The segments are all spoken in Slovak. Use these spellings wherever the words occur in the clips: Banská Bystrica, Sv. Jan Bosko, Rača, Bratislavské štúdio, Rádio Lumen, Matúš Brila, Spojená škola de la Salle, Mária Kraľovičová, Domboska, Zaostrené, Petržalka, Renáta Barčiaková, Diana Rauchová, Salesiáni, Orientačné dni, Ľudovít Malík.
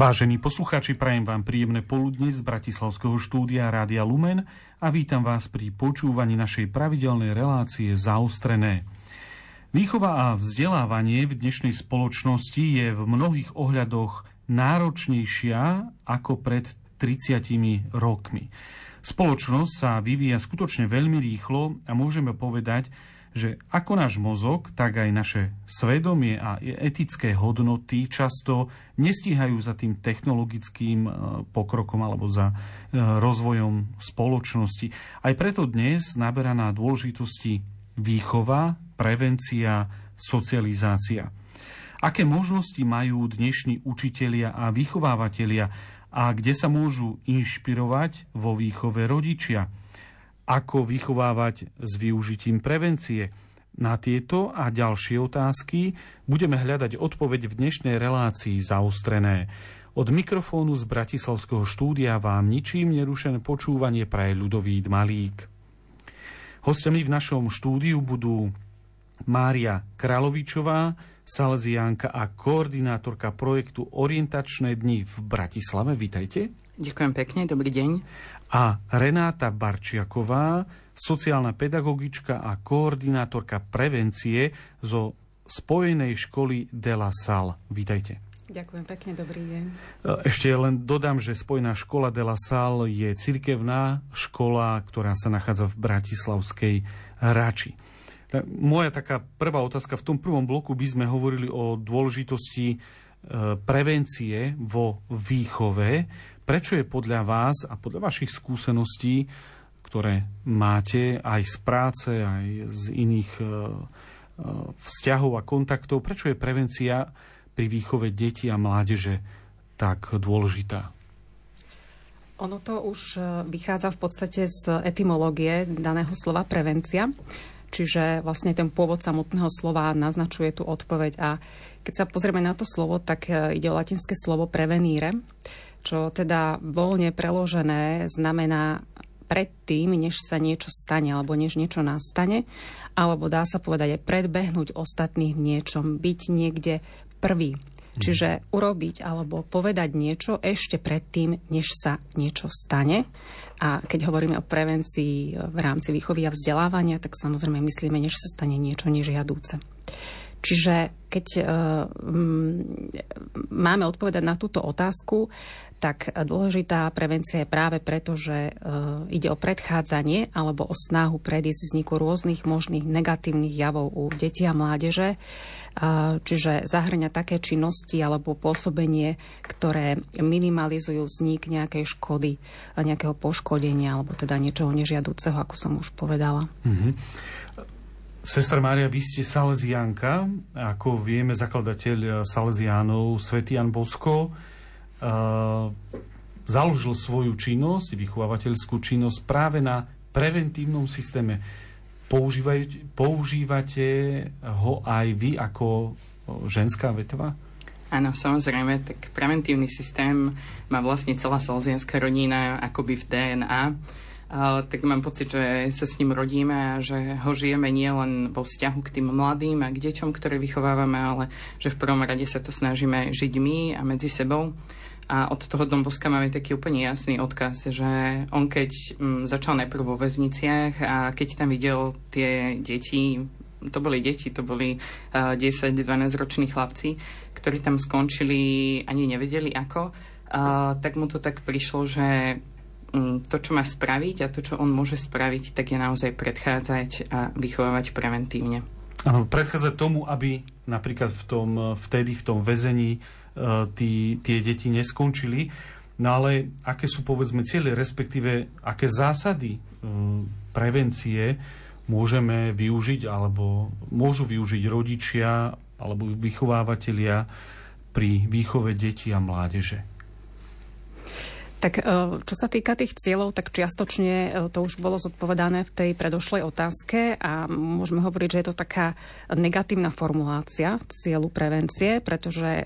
Vážení poslucháči, prajem vám príjemné poludne z Bratislavského štúdia Rádia Lumen a vítam vás pri počúvaní našej pravidelnej relácie Zaostrené. Výchova a vzdelávanie v dnešnej spoločnosti je v mnohých ohľadoch náročnejšia ako pred 30 rokmi. Spoločnosť sa vyvíja skutočne veľmi rýchlo a môžeme povedať, že ako náš mozog, tak aj naše svedomie a etické hodnoty často nestíhajú za tým technologickým pokrokom alebo za rozvojom spoločnosti. Aj preto dnes naberá na dôležitosti výchova, prevencia, socializácia. Aké možnosti majú dnešní učitelia a vychovávatelia a kde sa môžu inšpirovať vo výchove rodičia? Ako vychovávať s využitím prevencie? Na tieto a ďalšie otázky budeme hľadať odpoveď v dnešnej relácii Zaostrené. Od mikrofónu z Bratislavského štúdia vám ničím nerušené počúvanie praje Ľudovít Malík. Hosťami v našom štúdiu budú Mária Kraľovičová, salesiánka a koordinátorka projektu Orientačné dni v Bratislave. Vítajte. Ďakujem pekne, dobrý deň. A Renáta Barčiaková, sociálna pedagogička a koordinátorka prevencie zo Spojenej školy de la Salle. Vítajte. Ďakujem pekne, dobrý deň. Ešte len dodám, že Spojená škola de la Salle je cirkevná škola, ktorá sa nachádza v bratislavskej Rači. Moja taká prvá otázka, v tom prvom bloku by sme hovorili o dôležitosti prevencie vo výchove. Prečo je podľa vás a podľa vašich skúseností, ktoré máte aj z práce, aj z iných vzťahov a kontaktov, prečo je prevencia pri výchove detí a mládeže tak dôležitá? Ono to už vychádza v podstate z etymológie daného slova prevencia, čiže vlastne ten pôvod samotného slova naznačuje tú odpoveď. A keď sa pozrieme na to slovo, tak ide o latinské slovo prevenire, čo teda voľne preložené znamená predtým, než sa niečo stane, alebo než niečo nastane, alebo dá sa povedať aj predbehnúť ostatných v niečom, byť niekde prvý. Čiže urobiť alebo povedať niečo ešte predtým, než sa niečo stane. A keď hovoríme o prevencii v rámci výchovy a vzdelávania, tak samozrejme myslíme, než sa stane niečo nežiadúce. Čiže keď máme odpovedať na túto otázku, tak dôležitá prevencia je práve preto, že ide o predchádzanie alebo o snahu predísť vzniku rôznych možných negatívnych javov u detí a mládeže. Čiže zahŕňa také činnosti alebo pôsobenie, ktoré minimalizujú vznik nejakej škody, nejakého poškodenia alebo teda niečoho nežiaduceho, ako som už povedala. Mm-hmm. Sestra Mária, vy ste salesiánka, ako vieme, zakladateľ salesiánov Sv. Jan Bosko založil svoju činnosť, vychovávateľskú činnosť práve na preventívnom systéme. Používate ho aj vy ako ženská vetva? Áno, samozrejme, tak preventívny systém má vlastne celá salesiánska rodina akoby v DNA. Tak mám pocit, že sa s ním rodíme a že ho žijeme nielen vo vzťahu k tým mladým a k deťom, ktoré vychovávame, ale že v prvom rade sa to snažíme žiť my a medzi sebou. A od toho Domboska máme taký úplne jasný odkaz, že on keď začal najprv vo väzniciach a keď tam videl tie deti, to boli 10-12 roční chlapci, ktorí tam skončili, ani nevedeli ako, tak mu to tak prišlo, že to, čo má spraviť a to, čo on môže spraviť, tak je naozaj predchádzať a vychovávať preventívne. Áno, predchádzať tomu, aby napríklad v tom väzení tie deti neskončili. No ale aké sú, povedzme, ciele, respektíve aké zásady prevencie môžeme využiť alebo môžu využiť rodičia alebo vychovávatelia pri výchove detí a mládeže? Tak čo sa týka tých cieľov, tak čiastočne to už bolo zodpovedané v tej predošlej otázke a môžeme hovoriť, že je to taká negatívna formulácia cieľu prevencie, pretože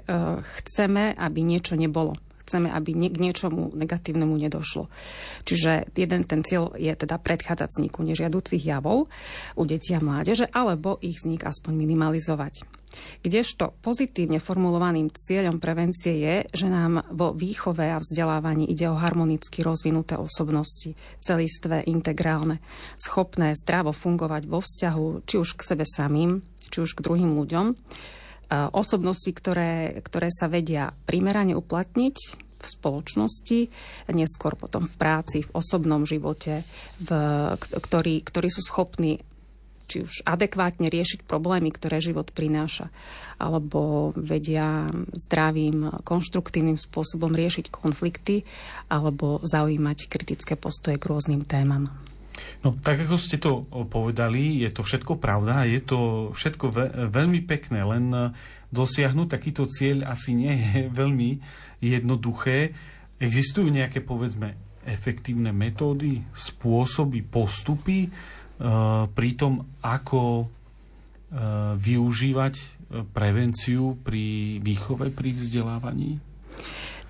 chceme, aby niečo nebolo. chceme, aby k niečomu negatívnemu nedošlo. Čiže jeden ten cieľ je teda predchádzať vzniku nežiaducich javov u detí a mládeže, alebo ich vznik aspoň minimalizovať. Kdežto pozitívne formulovaným cieľom prevencie je, že nám vo výchove a vzdelávaní ide o harmonicky rozvinuté osobnosti, celistvé, integrálne, schopné zdravo fungovať vo vzťahu či už k sebe samým, či už k druhým ľuďom, osobnosti, ktoré sa vedia primerane uplatniť v spoločnosti, neskôr potom v práci, v osobnom živote, ktorí sú schopní či už adekvátne riešiť problémy, ktoré život prináša, alebo vedia zdravým, konštruktívnym spôsobom riešiť konflikty, alebo zaujímať kritické postoje k rôznym témam. No, tak ako ste to povedali, je to všetko pravda, je to všetko veľmi pekné, len dosiahnuť takýto cieľ asi nie je veľmi jednoduché. Existujú nejaké, povedzme, efektívne metódy, spôsoby, postupy pri tom, ako využívať prevenciu pri výchove, pri vzdelávaní?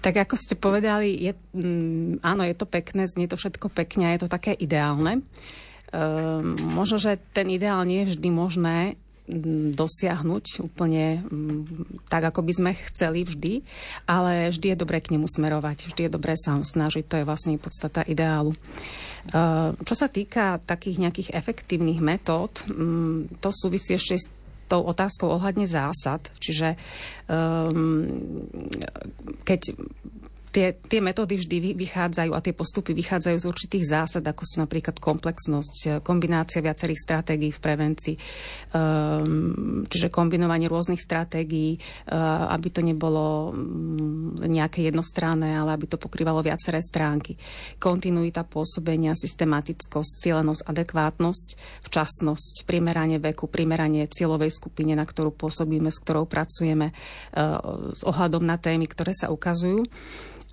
Tak ako ste povedali, áno, je to pekné, znie to všetko pekne a je to také ideálne. Možno, že ten ideál nie je vždy možné dosiahnuť úplne tak, ako by sme chceli vždy, ale vždy je dobré k nemu smerovať, vždy je dobré sa snažiť, to je vlastne podstata ideálu. Čo sa týka takých nejakých efektívnych metód, to súvisí ešte s tou otázkou ohľadne zásad, čiže keď tie metódy vždy vychádzajú a tie postupy vychádzajú z určitých zásad, ako sú napríklad komplexnosť, kombinácia viacerých stratégií v prevencii, čiže kombinovanie rôznych stratégií, aby to nebolo nejaké jednostranné, ale aby to pokrývalo viaceré stránky. Kontinuita pôsobenia, systematickosť, cielenosť, adekvátnosť, včasnosť, primeranie veku, primeranie cieľovej skupine, na ktorú pôsobíme, s ktorou pracujeme, s ohľadom na témy, ktoré sa ukazujú.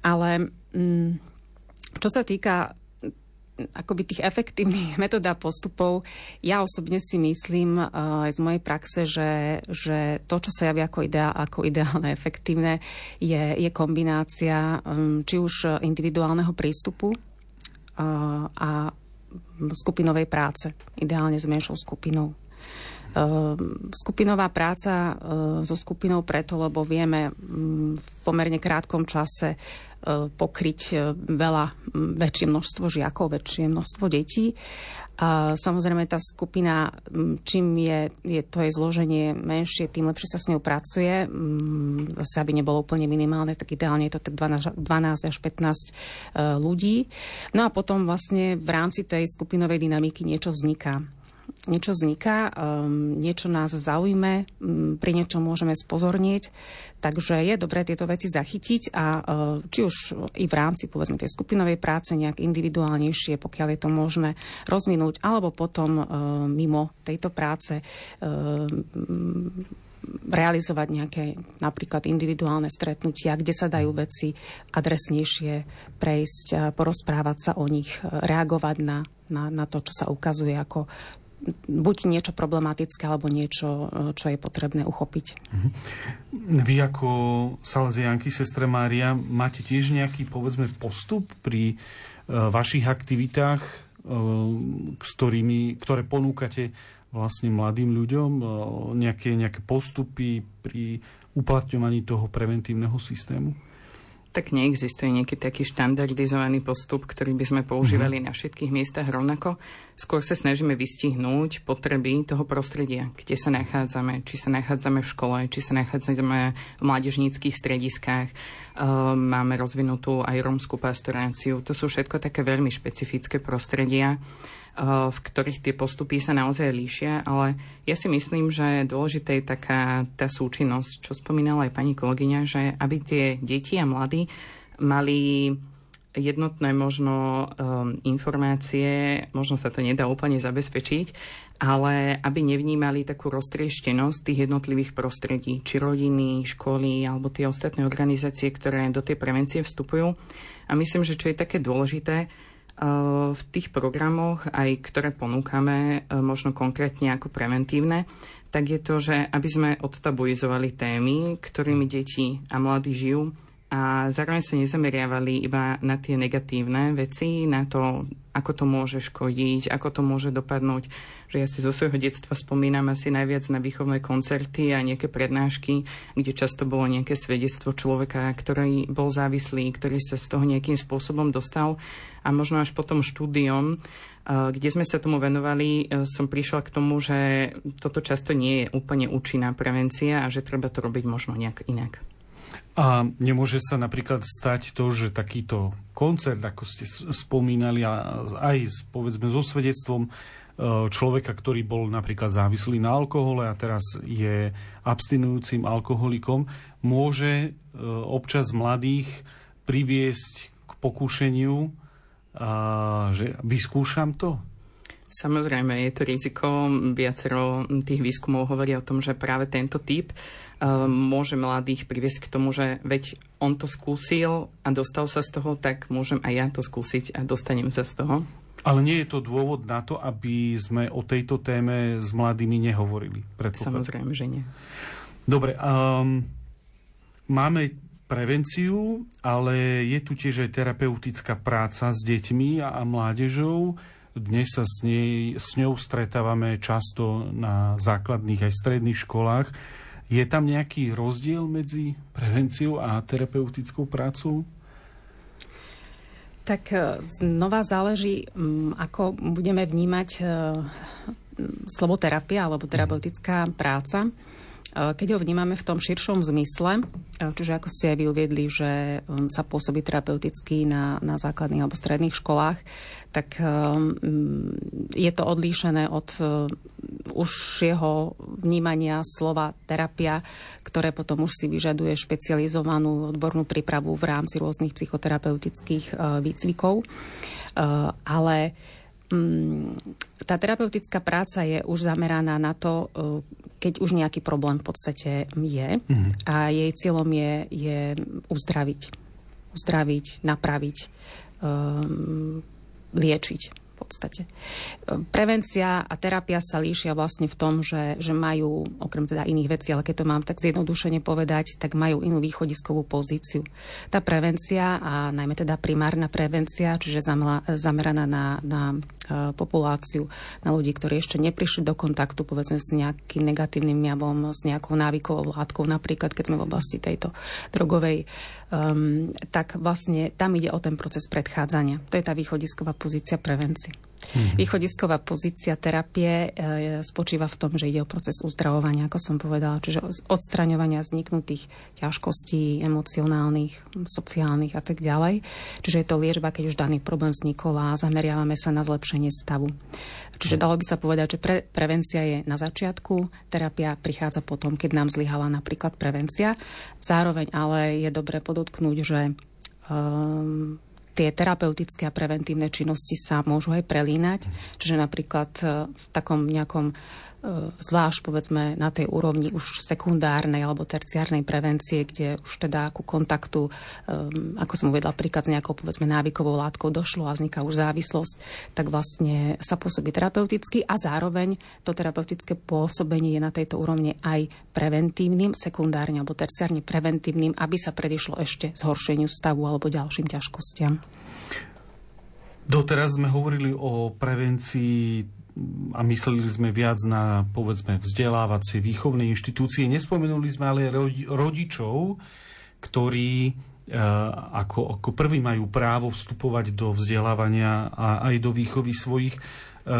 Ale čo sa týka akoby tých efektívnych metód a postupov, ja osobne si myslím aj z mojej praxe, že to, čo sa javí ako ideálne efektívne, je kombinácia či už individuálneho prístupu a skupinovej práce, ideálne s menšou skupinou. Skupinová práca so skupinou preto, lebo vieme v pomerne krátkom čase pokryť väčšie množstvo žiakov, väčšie množstvo detí. A samozrejme tá skupina, čím je to jej zloženie menšie, tým lepšie sa s ňou pracuje. Zase, aby nebolo úplne minimálne, tak ideálne je to tak 12 až 15 ľudí. No a potom vlastne v rámci tej skupinovej dynamiky niečo vzniká, niečo nás zaujme, pri niečom môžeme spozornieť, takže je dobré tieto veci zachytiť a či už i v rámci, povedzme, tej skupinovej práce nejak individuálnejšie, pokiaľ je to možné, rozvinúť, alebo potom mimo tejto práce realizovať nejaké napríklad individuálne stretnutia, kde sa dajú veci adresnejšie prejsť, porozprávať sa o nich, reagovať na to, čo sa ukazuje ako buď niečo problematické, alebo niečo, čo je potrebné uchopiť. Vy ako salesiánky, sestra Mária, máte tiež nejaký, povedzme, postup pri vašich aktivitách, ktoré ponúkate vlastne mladým ľuďom, nejaké postupy pri uplatňovaní toho preventívneho systému? Tak neexistuje nejaký taký štandardizovaný postup, ktorý by sme používali na všetkých miestach rovnako. Skôr sa snažíme vystihnúť potreby toho prostredia, kde sa nachádzame. Či sa nachádzame v škole, či sa nachádzame v mládežníckych strediskách. Máme rozvinutú aj rómsku pastoráciu. To sú všetko také veľmi špecifické prostredia, v ktorých tie postupy sa naozaj líšia, ale ja si myslím, že dôležité je taká tá súčinnosť, čo spomínala aj pani kolegyňa, že aby tie deti a mladí mali jednotné možno informácie, možno sa to nedá úplne zabezpečiť, ale aby nevnímali takú roztrieštenosť tých jednotlivých prostredí, či rodiny, školy alebo tie ostatné organizácie, ktoré do tej prevencie vstupujú. A myslím, že čo je také dôležité, v tých programoch, aj ktoré ponúkame, možno konkrétne ako preventívne, tak je to, že aby sme odtabuizovali témy, ktorými deti a mladí žijú, a zároveň sa nezameriavali iba na tie negatívne veci, na to, ako to môže škodiť, ako to môže dopadnúť. Že ja si zo svojho detstva spomínam asi najviac na výchovné koncerty a nejaké prednášky, kde často bolo nejaké svedectvo človeka, ktorý bol závislý, ktorý sa z toho nejakým spôsobom dostal. A možno až potom štúdiom, kde sme sa tomu venovali, som prišla k tomu, že toto často nie je úplne účinná prevencia a že treba to robiť možno nejak inak. A nemôže sa napríklad stať to, že takýto koncert, ako ste spomínali, aj povedzme so svedectvom človeka, ktorý bol napríklad závislý na alkohole a teraz je abstinujúcim alkoholikom, môže občas mladých priviesť k pokúšeniu, že vyskúšam to? Samozrejme, je to riziko. Viacero tých výskumov hovorí o tom, že práve tento typ môže mladých priviesť k tomu, že veď on to skúsil a dostal sa z toho, tak môžem aj ja to skúsiť a dostanem sa z toho. Ale nie je to dôvod na to, aby sme o tejto téme s mladými nehovorili? Samozrejme, že nie. Dobre, máme prevenciu, ale je tu tiež aj terapeutická práca s deťmi a mládežou. Dnes sa s ňou stretávame často na základných aj stredných školách. Je tam nejaký rozdiel medzi prevenciou a terapeutickou prácou? Tak znova záleží, ako budeme vnímať slovo terapia alebo terapeutická práca. Keď ho vnímame v tom širšom zmysle, čiže ako ste aj vy uviedli, že sa pôsobí terapeuticky na základných alebo stredných školách, tak je to odlíšené od užšieho vnímania slova terapia, ktoré potom už si vyžaduje špecializovanú odbornú prípravu v rámci rôznych psychoterapeutických výcvikov. Ale tá terapeutická práca je už zameraná na to, keď už nejaký problém v podstate je a jej cieľom je uzdraviť, napraviť, liečiť v podstate. Prevencia a terapia sa líšia vlastne v tom, že majú, okrem teda iných vecí, ale keď to mám tak zjednodušene povedať, tak majú inú východiskovú pozíciu. Tá prevencia, a najmä teda primárna prevencia, čiže zameraná na populáciu, na ľudí, ktorí ešte neprišli do kontaktu, povedzme, s nejakým negatívnym javom, s nejakou návykovou látkou, napríklad, keď sme v oblasti tejto drogovej, tak vlastne tam ide o ten proces predchádzania. To je tá východisková pozícia prevencie. Východisková pozícia terapie spočíva v tom, že ide o proces uzdravovania, ako som povedala, čiže odstraňovania vzniknutých ťažkostí emocionálnych, sociálnych a tak ďalej. Čiže je to liečba, keď už daný problém vznikol a zameriavame sa na zlepšenie stavu. Čiže dalo by sa povedať, že prevencia je na začiatku, terapia prichádza potom, keď nám zlyhala napríklad prevencia. Zároveň ale je dobré podotknúť, že tie terapeutické a preventívne činnosti sa môžu aj prelínať. Čiže napríklad v takom nejakom, zvlášť povedzme na tej úrovni už sekundárnej alebo terciárnej prevencie, kde už teda ku kontaktu, ako som uvedla príklad, s nejakou povedzme návykovou látkou došlo a vzniká už závislosť, tak vlastne sa pôsobí terapeuticky a zároveň to terapeutické pôsobenie je na tejto úrovni aj preventívnym, sekundárne alebo terciárne preventívnym, aby sa predišlo ešte zhoršeniu stavu alebo ďalším ťažkostiam. Doteraz sme hovorili o prevencii a mysleli sme viac na, povedzme, vzdelávacie, výchovné inštitúcie. Nespomenuli sme ale rodičov, ktorí ako prví majú právo vstupovať do vzdelávania a aj do výchovy svojich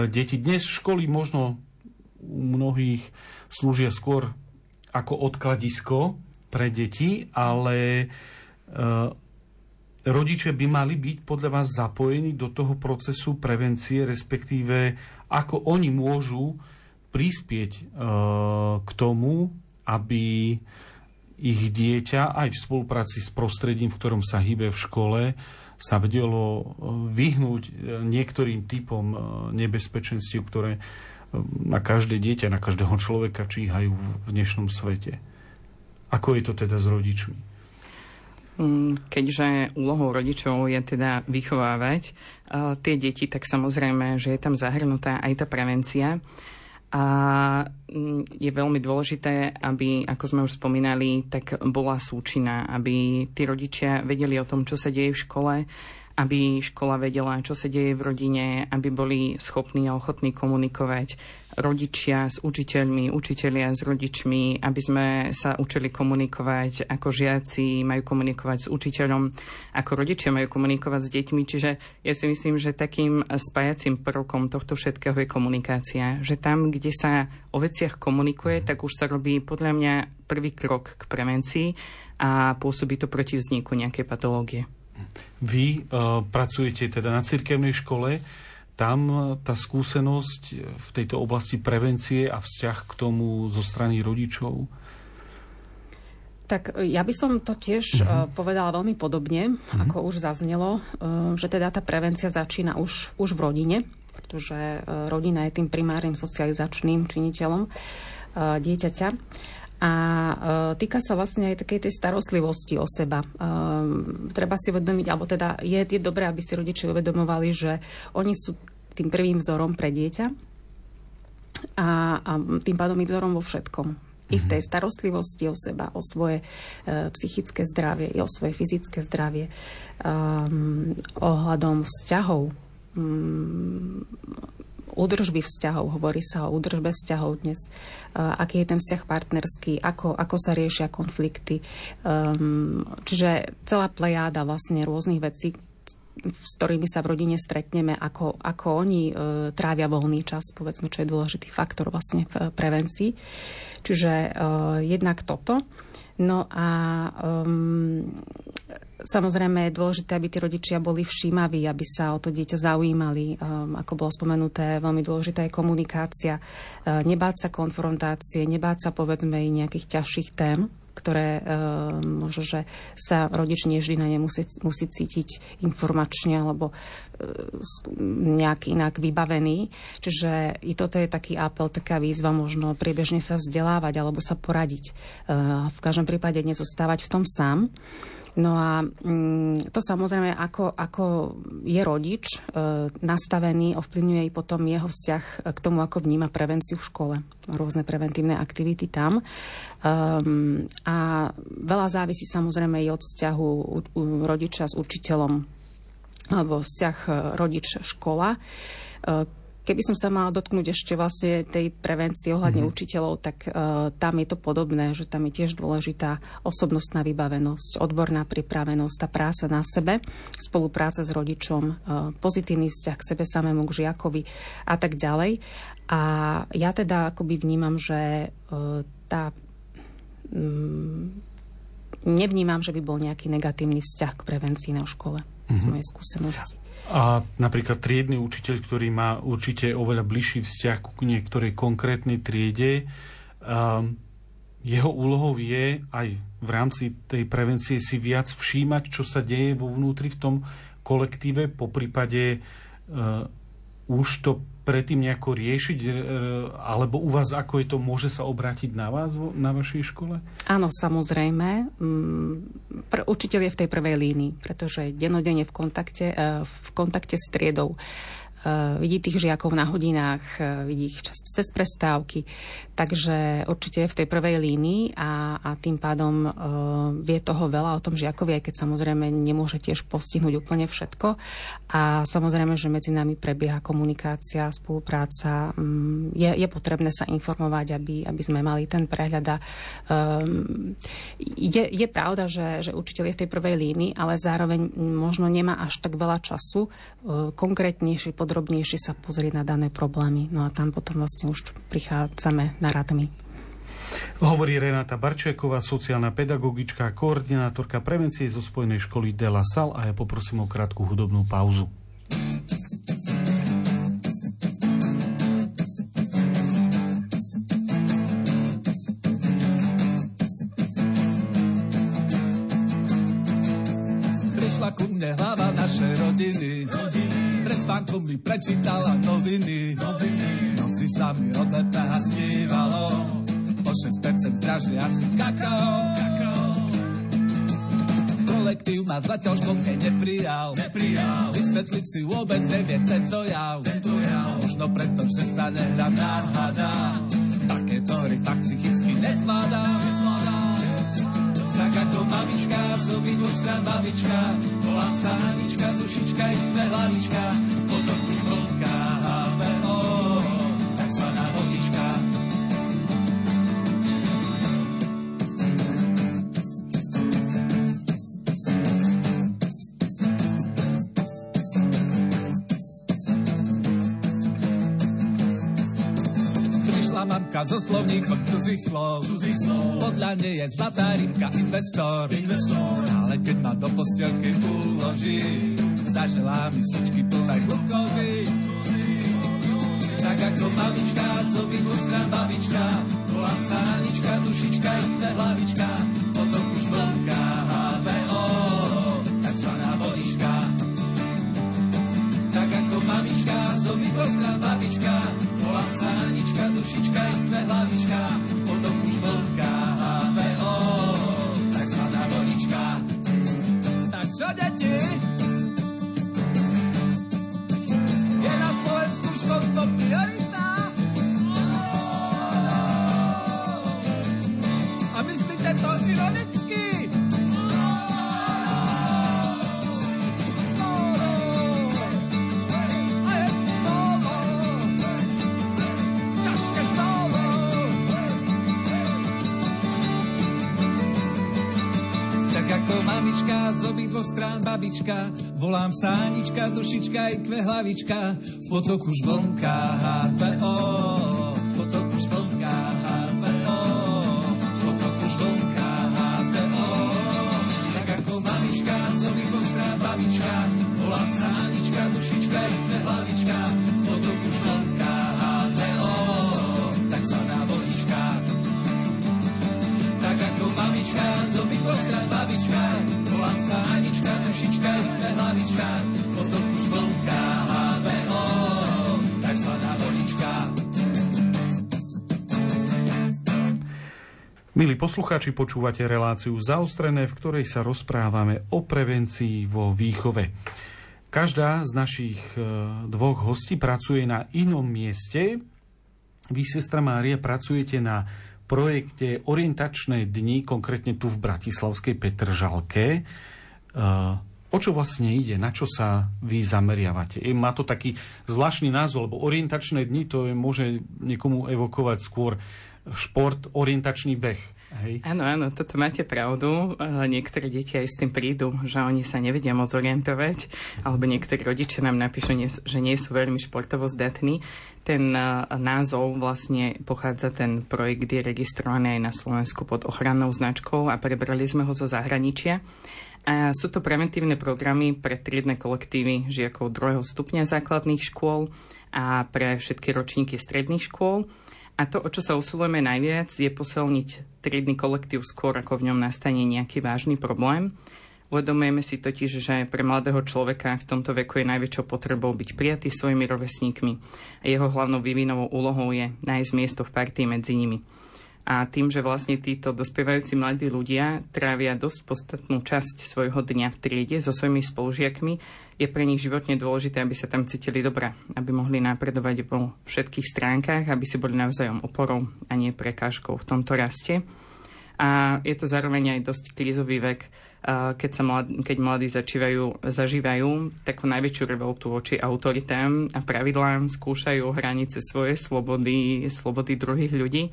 detí. Dnes školy možno u mnohých slúžia skôr ako odkladisko pre deti, ale rodičia by mali byť podľa vás zapojení do toho procesu prevencie, respektíve ako oni môžu prispieť k tomu, aby ich dieťa aj v spolupráci s prostredím, v ktorom sa hýbe v škole, sa vedelo vyhnúť niektorým typom nebezpečenstiev, ktoré na každé dieťa, na každého človeka číhajú v dnešnom svete. Ako je to teda s rodičmi? Keďže úlohou rodičov je teda vychovávať tie deti, tak samozrejme, že je tam zahrnutá aj tá prevencia. A je veľmi dôležité, aby, ako sme už spomínali, tak bola súčinná, aby tí rodičia vedeli o tom, čo sa deje v škole, aby škola vedela, čo sa deje v rodine, aby boli schopní a ochotní komunikovať rodičia s učiteľmi, učitelia s rodičmi, aby sme sa učili komunikovať, ako žiaci majú komunikovať s učiteľom, ako rodičia majú komunikovať s deťmi. Čiže ja si myslím, že takým spájacím prvkom tohto všetkého je komunikácia. Že tam, kde sa o veciach komunikuje, tak už sa robí podľa mňa prvý krok k prevencii a pôsobí to proti vzniku nejakej patológie. Vy pracujete teda na cirkevnej škole, tam tá skúsenosť v tejto oblasti prevencie a vzťah k tomu zo strany rodičov? Tak ja by som to tiež povedala veľmi podobne, ako už zaznelo, že teda tá prevencia začína už v rodine, pretože rodina je tým primárnym socializačným činiteľom dieťaťa. A týka sa vlastne aj takej tej starostlivosti o seba. Treba si uvedomiť, alebo teda je dobré, aby si rodičia uvedomovali, že oni sú tým prvým vzorom pre dieťa a tým pádom i vzorom vo všetkom. I v tej starostlivosti o seba, o svoje psychické zdravie, i o svoje fyzické zdravie, ohľadom vzťahov, údržby vzťahov, hovorí sa o údržbe vzťahov dnes, aký je ten vzťah partnerský, ako sa riešia konflikty. Čiže celá plejáda vlastne rôznych vecí, s ktorými sa v rodine stretneme, ako oni trávia voľný čas, povedzme, čo je dôležitý faktor vlastne v prevencii. Čiže jednak toto. No a samozrejme je dôležité, aby tí rodičia boli všímaví, aby sa o to dieťa zaujímali. Ako bolo spomenuté, veľmi dôležitá je komunikácia. Nebáť sa konfrontácie, nebáť sa, povedzme, i nejakých ťažších tém, ktoré možno, že sa rodič nevždy na ne musí cítiť informačne alebo nejak inak vybavený. Čiže i toto je taký apel, taká výzva možno priebežne sa vzdelávať alebo sa poradiť. V každom prípade nezostávať v tom sám. No a to samozrejme, ako je rodič nastavený, ovplyvňuje i potom jeho vzťah k tomu, ako vníma prevenciu v škole. Rôzne preventívne aktivity tam. A veľa závisí samozrejme i od vzťahu rodiča s učiteľom alebo vzťah rodič-škola. Keby som sa mala dotknúť ešte vlastne tej prevencie ohľadne učiteľov, tak tam je to podobné, že tam je tiež dôležitá osobnostná vybavenosť, odborná pripravenosť, tá práca na sebe, spolupráca s rodičom, pozitívny vzťah k sebe samému, k žiakovi a tak ďalej. A ja teda akoby vnímam, že nevnímam, že by bol nejaký negatívny vzťah k prevencii na škole z mojej skúsenosti. A napríklad triedny učiteľ, ktorý má určite oveľa bližší vzťah k niektorej konkrétnej triede, jeho úlohou je aj v rámci tej prevencie si viac všímať, čo sa deje vo vnútri v tom kolektíve, poprípade už to predtým nejako riešiť, alebo u vás, ako je to, môže sa obrátiť na vás, na vašej škole? Áno, samozrejme. Učiteľ je v tej prvej línii, pretože denodene v kontakte s triedou. Vidí tých žiakov na hodinách, vidí ich cez prestávky. Takže určite je v tej prvej línii a tým pádom vie toho veľa o tom žiakovi, aj keď samozrejme nemôže tiež postihnúť úplne všetko. A samozrejme, že medzi nami prebieha komunikácia, spolupráca. Je potrebné sa informovať, aby sme mali ten prehľad. Je pravda, že učiteľ je v tej prvej línii, ale zároveň možno nemá až tak veľa času konkrétnejšie, podrobnejšie sa pozrieť na dané problémy. No a tam potom vlastne už prichádzame na radmi. Hovorí Renáta Barčiaková, sociálna pedagogička a koordinátorka prevencie zo Spojenej školy de la Salle, a ja poprosím o krátku hudobnú pauzu. Prišla ku mne hlava našej rodiny. Banku mi prečítala noviny. V noci sa mi od lepeha snívalo, po 6% zdražia si kakao. Kole kolektív ma zatiaľ školke neprijal. Vysvetliť si vôbec neviem tento jav. Možno preto, že sa nehrám na hada. Také tory fakt psychicky nezvládam. Tak ako mamička, z obidvoch strán babička. Volám sa Anička, dušička i tvé hlavička. Potom už školka HPO, takzvaná vodička. Mamka zo slovníkom cudzých slov. Podľa nej je zlatá rybka investor. Stále keď ma do postielky uloží, zaželá mysličky plné glukózy. Tak ako mamička, z obidvoch strán babička. Volám sa Anička, dušička i tvé hlavička. Potom už vlnka HVO, takzvaná vodička. Tak ako mamička, z obidvoch strán babička. Volám sa Anička, dušička i tvé hlavička. Potom už vlnka HVO, takzvaná vodička. Tak čo, deti? Je na Slovensku školstvo priorita? A myslíte to ironicky? Mamička, z obidvoch strán babička, volám sa Anička, dušička i tvé hlavička. V potoku žblnká HPO, v potoku žblnká HPO, v potoku žblnká HPO. Tak ako mamička, z obidvoch strán babička, volám sa Anička, dušička i tvé hlavička. V potoku žblnká HPO, takzvaná vodička. Tak ako mamička, z obidvoch strán babička, volám sa Anička, dušička i tvé hlavička. Potom už vlnka HVO, takzvaná vodička. Milí poslucháči, počúvate reláciu Zaostrené, v ktorej sa rozprávame o prevencii vo výchove. Každá z našich dvoch hostí pracuje na inom mieste. Vy, sestra Mária, pracujete na projekte Orientačné dni, konkrétne tu v bratislavskej Petržalke. O čo vlastne ide? Na čo sa vy zameriavate? Má to taký zvláštny názov, lebo orientačné dni, to môže niekomu evokovať skôr šport, orientačný beh. Hej. Áno, toto máte pravdu. Niektoré deti aj s tým prídu, že oni sa nevedia moc orientovať, alebo niektorí rodičia nám napíšu, že nie sú veľmi športovo zdatní. Ten názov vlastne pochádza, ten projekt je registrovaný aj na Slovensku pod ochrannou značkou a prebrali sme ho zo zahraničia. A sú to preventívne programy pre triedne kolektívy žiakov 2. stupňa základných škôl a pre všetky ročníky stredných škôl. A to, o čo sa usilujeme najviac, je posilniť triedny kolektív skôr, ako v ňom nastane nejaký vážny problém. Uvedomujeme si totiž, že pre mladého človeka v tomto veku je najväčšou potrebou byť prijatý svojimi rovesníkmi. A jeho hlavnou vývinovou úlohou je nájsť miesto v partii medzi nimi. A tým, že vlastne títo dospievajúci mladí ľudia trávia dosť podstatnú časť svojho dňa v triede so svojimi spolužiakmi, je pre nich životne dôležité, aby sa tam cítili dobre, aby mohli napredovať po všetkých stránkach, aby si boli navzájom oporou a nie prekážkou v tomto raste. A je to zároveň aj dosť krízový vek, keď mladí zažívajú takú najväčšiu revoltu voči autoritám a pravidlám, skúšajú hranice svoje slobody druhých ľudí.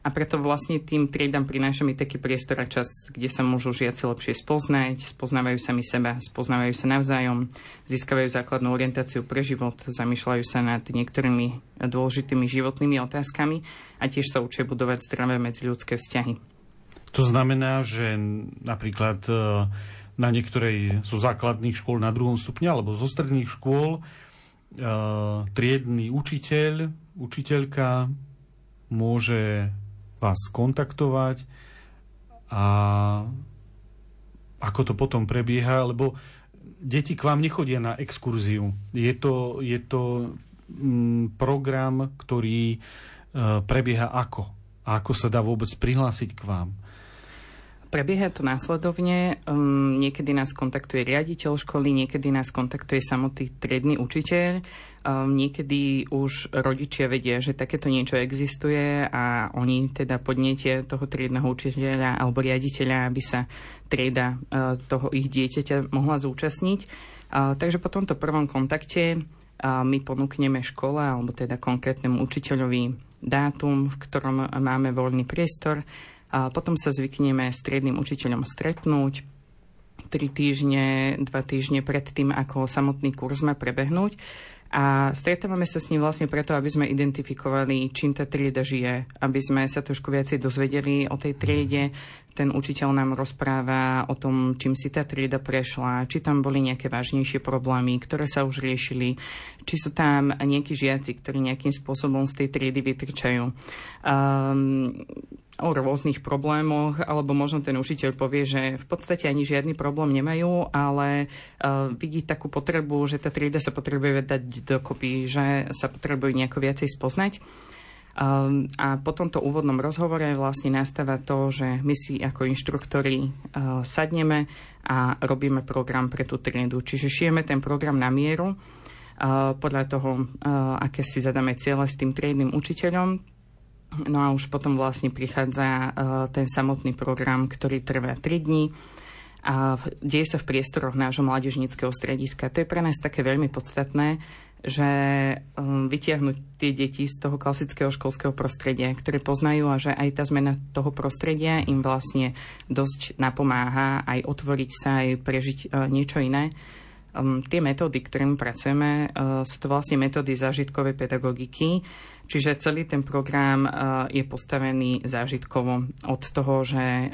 A preto vlastne tým triedam prinášame taký priestor a čas, kde sa môžu žiaci lepšie spoznať, spoznávajú sami seba, spoznávajú sa navzájom, získavajú základnú orientáciu pre život, zamýšľajú sa nad niektorými dôležitými životnými otázkami a tiež sa učia budovať zdravé medziľudské vzťahy. To znamená, že napríklad na niektorej zo základných škôl na 2. stupňa alebo zo stredných škôl triedny učiteľ, učiteľka môže vás kontaktovať a ako to potom prebieha, lebo deti k vám nechodia na exkurziu. Je to program, ktorý prebieha ako? A ako sa dá vôbec prihlásiť k vám? Prebieha to následovne. Niekedy nás kontaktuje riaditeľ školy, niekedy nás kontaktuje samotný triedny učiteľ. Niekedy už rodičia vedia, že takéto niečo existuje a oni teda podnietia toho triedneho učiteľa alebo riaditeľa, aby sa trieda toho ich dieťaťa mohla zúčastniť. Takže po tomto prvom kontakte my ponúkneme škole alebo teda konkrétnemu učiteľovi dátum, v ktorom máme voľný priestor. Potom sa zvykneme s triednym učiteľom stretnúť 3 týždne, 2 týždne pred tým, ako samotný kurz má prebehnúť. A stretávame sa s ním vlastne preto, aby sme identifikovali, čím tá trieda žije, aby sme sa trošku viacej dozvedeli o tej triede. Ten učiteľ nám rozpráva o tom, čím si tá trieda prešla, či tam boli nejaké vážnejšie problémy, ktoré sa už riešili, či sú tam nejakí žiaci, ktorí nejakým spôsobom z tej triedy vytrčajú. O rôznych problémoch, alebo možno ten učiteľ povie, že v podstate ani žiadny problém nemajú, ale vidí takú potrebu, že tá trieda sa potrebuje dať dokopy, že sa potrebujú nejako viacej spoznať. A po tomto úvodnom rozhovore vlastne nastáva to, že my si ako inštruktori sadneme a robíme program pre tú triedu. Čiže šijeme ten program na mieru podľa toho, aké si zadáme ciele s tým triednym učiteľom. No a už potom vlastne prichádza ten samotný program, ktorý trvá 3 dní a deje sa v priestoroch nášho mládežníckeho strediska. To je pre nás také veľmi podstatné, že vytiahnuť tie deti z toho klasického školského prostredia, ktoré poznajú a že aj tá zmena toho prostredia im vlastne dosť napomáha aj otvoriť sa, aj prežiť niečo iné. Tie metódy, ktorými pracujeme, sú to vlastne metódy zážitkovej pedagogiky, čiže celý ten program je postavený zážitkovo. Od toho, že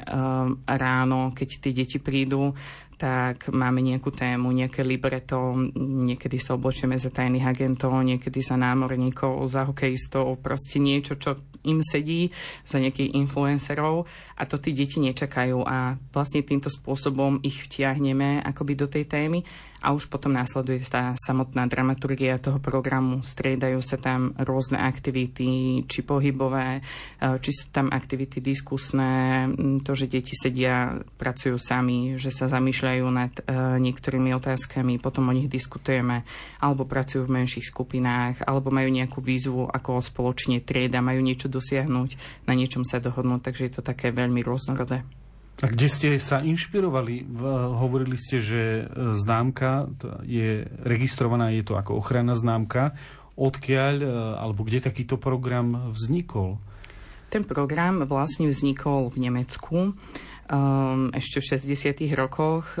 ráno, keď tie deti prídu, tak máme nejakú tému, nejaké libreto, niekedy sa obločíme za tajných agentov, niekedy za námorníkov, za hokejistov, proste niečo, čo im sedí, za nejakých influencerov a to tí deti nečakajú a vlastne týmto spôsobom ich vtiahneme akoby do tej témy. A už potom následuje tá samotná dramaturgia toho programu. Striedajú sa tam rôzne aktivity, či pohybové, či sú tam aktivity diskusné, to, že deti sedia, pracujú sami, že sa zamýšľajú nad niektorými otázkami, potom o nich diskutujeme, alebo pracujú v menších skupinách, alebo majú nejakú výzvu, ako spoločne trieda, majú niečo dosiahnuť, na niečom sa dohodnú, takže je to také veľmi rôznorodé. A kde ste sa inšpirovali? Hovorili ste, že známka je registrovaná, je to ako ochranná známka. Odkiaľ, alebo kde takýto program vznikol? Ten program vlastne vznikol v Nemecku ešte v 60. rokoch.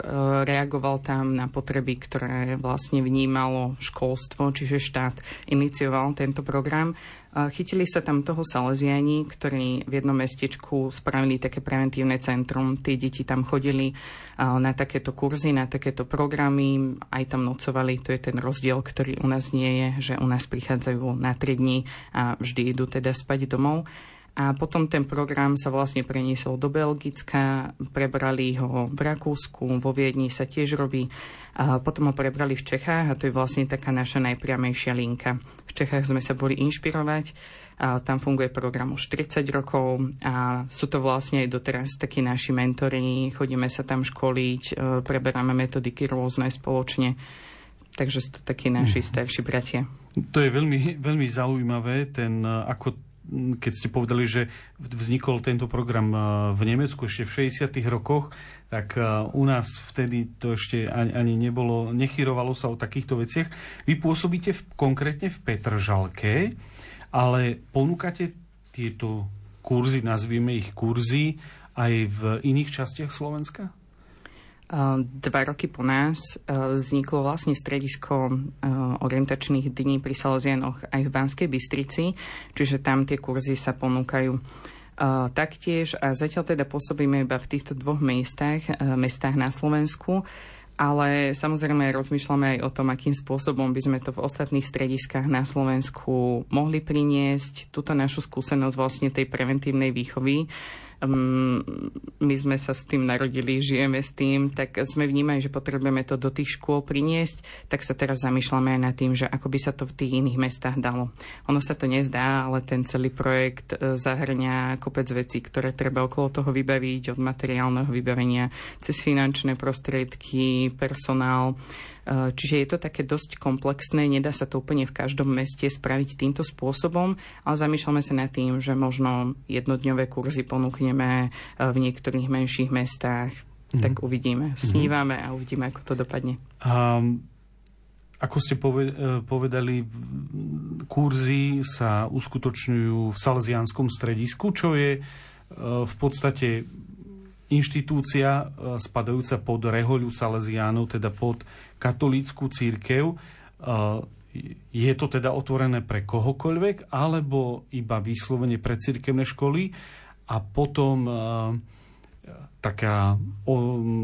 Reagoval tam na potreby, ktoré vlastne vnímalo školstvo, čiže štát inicioval tento program. Chytili sa tam toho saleziani, ktorí v jednom mestečku spravili také preventívne centrum. Tí deti tam chodili na takéto kurzy, na takéto programy, aj tam nocovali. To je ten rozdiel, ktorý u nás nie je, že u nás prichádzajú na 3 dní a vždy idú teda spať domov. A potom ten program sa vlastne preniesol do Belgicka, prebrali ho v Rakúsku, vo Viedni sa tiež robí. A potom ho prebrali v Čechách a to je vlastne taká naša najpriamejšia linka. V Čechách sme sa boli inšpirovať, a tam funguje program už 30 rokov a sú to vlastne aj doteraz takí naši mentori, chodíme sa tam školiť, preberáme metodiky rôzne spoločne. Takže sú to takí naši starší bratia. To je veľmi, veľmi zaujímavé, keď ste povedali, že vznikol tento program v Nemecku ešte v 60. rokoch, tak u nás vtedy to ešte ani nebolo, nechyrovalo sa o takýchto veciach. Vy pôsobíte konkrétne v Petržalke, ale ponúkate tieto kurzy, nazvime ich kurzy, aj v iných častiach Slovenska? 2 roky po nás vzniklo vlastne stredisko orientačných dní pri Salesianoch aj v Banskej Bystrici, čiže tam tie kurzy sa ponúkajú taktiež a zatiaľ teda pôsobíme iba v týchto 2 mestách na Slovensku. Ale samozrejme rozmýšľame aj o tom, akým spôsobom by sme to v ostatných strediskách na Slovensku mohli priniesť túto našu skúsenosť vlastne tej preventívnej výchovy, my sme sa s tým narodili, žijeme s tým, tak sme vnímali, že potrebujeme to do tých škôl priniesť, tak sa teraz zamýšľame aj nad tým, že ako by sa to v tých iných mestách dalo. Ono sa to nezdá, ale ten celý projekt zahrňa kopec vecí, ktoré treba okolo toho vybaviť, od materiálneho vybavenia cez finančné prostriedky, personál. Čiže je to také dosť komplexné, nedá sa to úplne v každom meste spraviť týmto spôsobom, ale zamýšľame sa nad tým, že možno jednodňové kurzy ponúkneme v niektorých menších mestách. Tak uvidíme, snívame a uvidíme, ako to dopadne. Ako ste povedali, kurzy sa uskutočňujú v Salesiánskom stredisku, čo je v podstate inštitúcia spadajúca pod rehoľu Salesiánov, teda pod katolícku cirkev. Je to teda otvorené pre kohokoľvek, alebo iba vyslovene pre cirkevné školy? A potom taká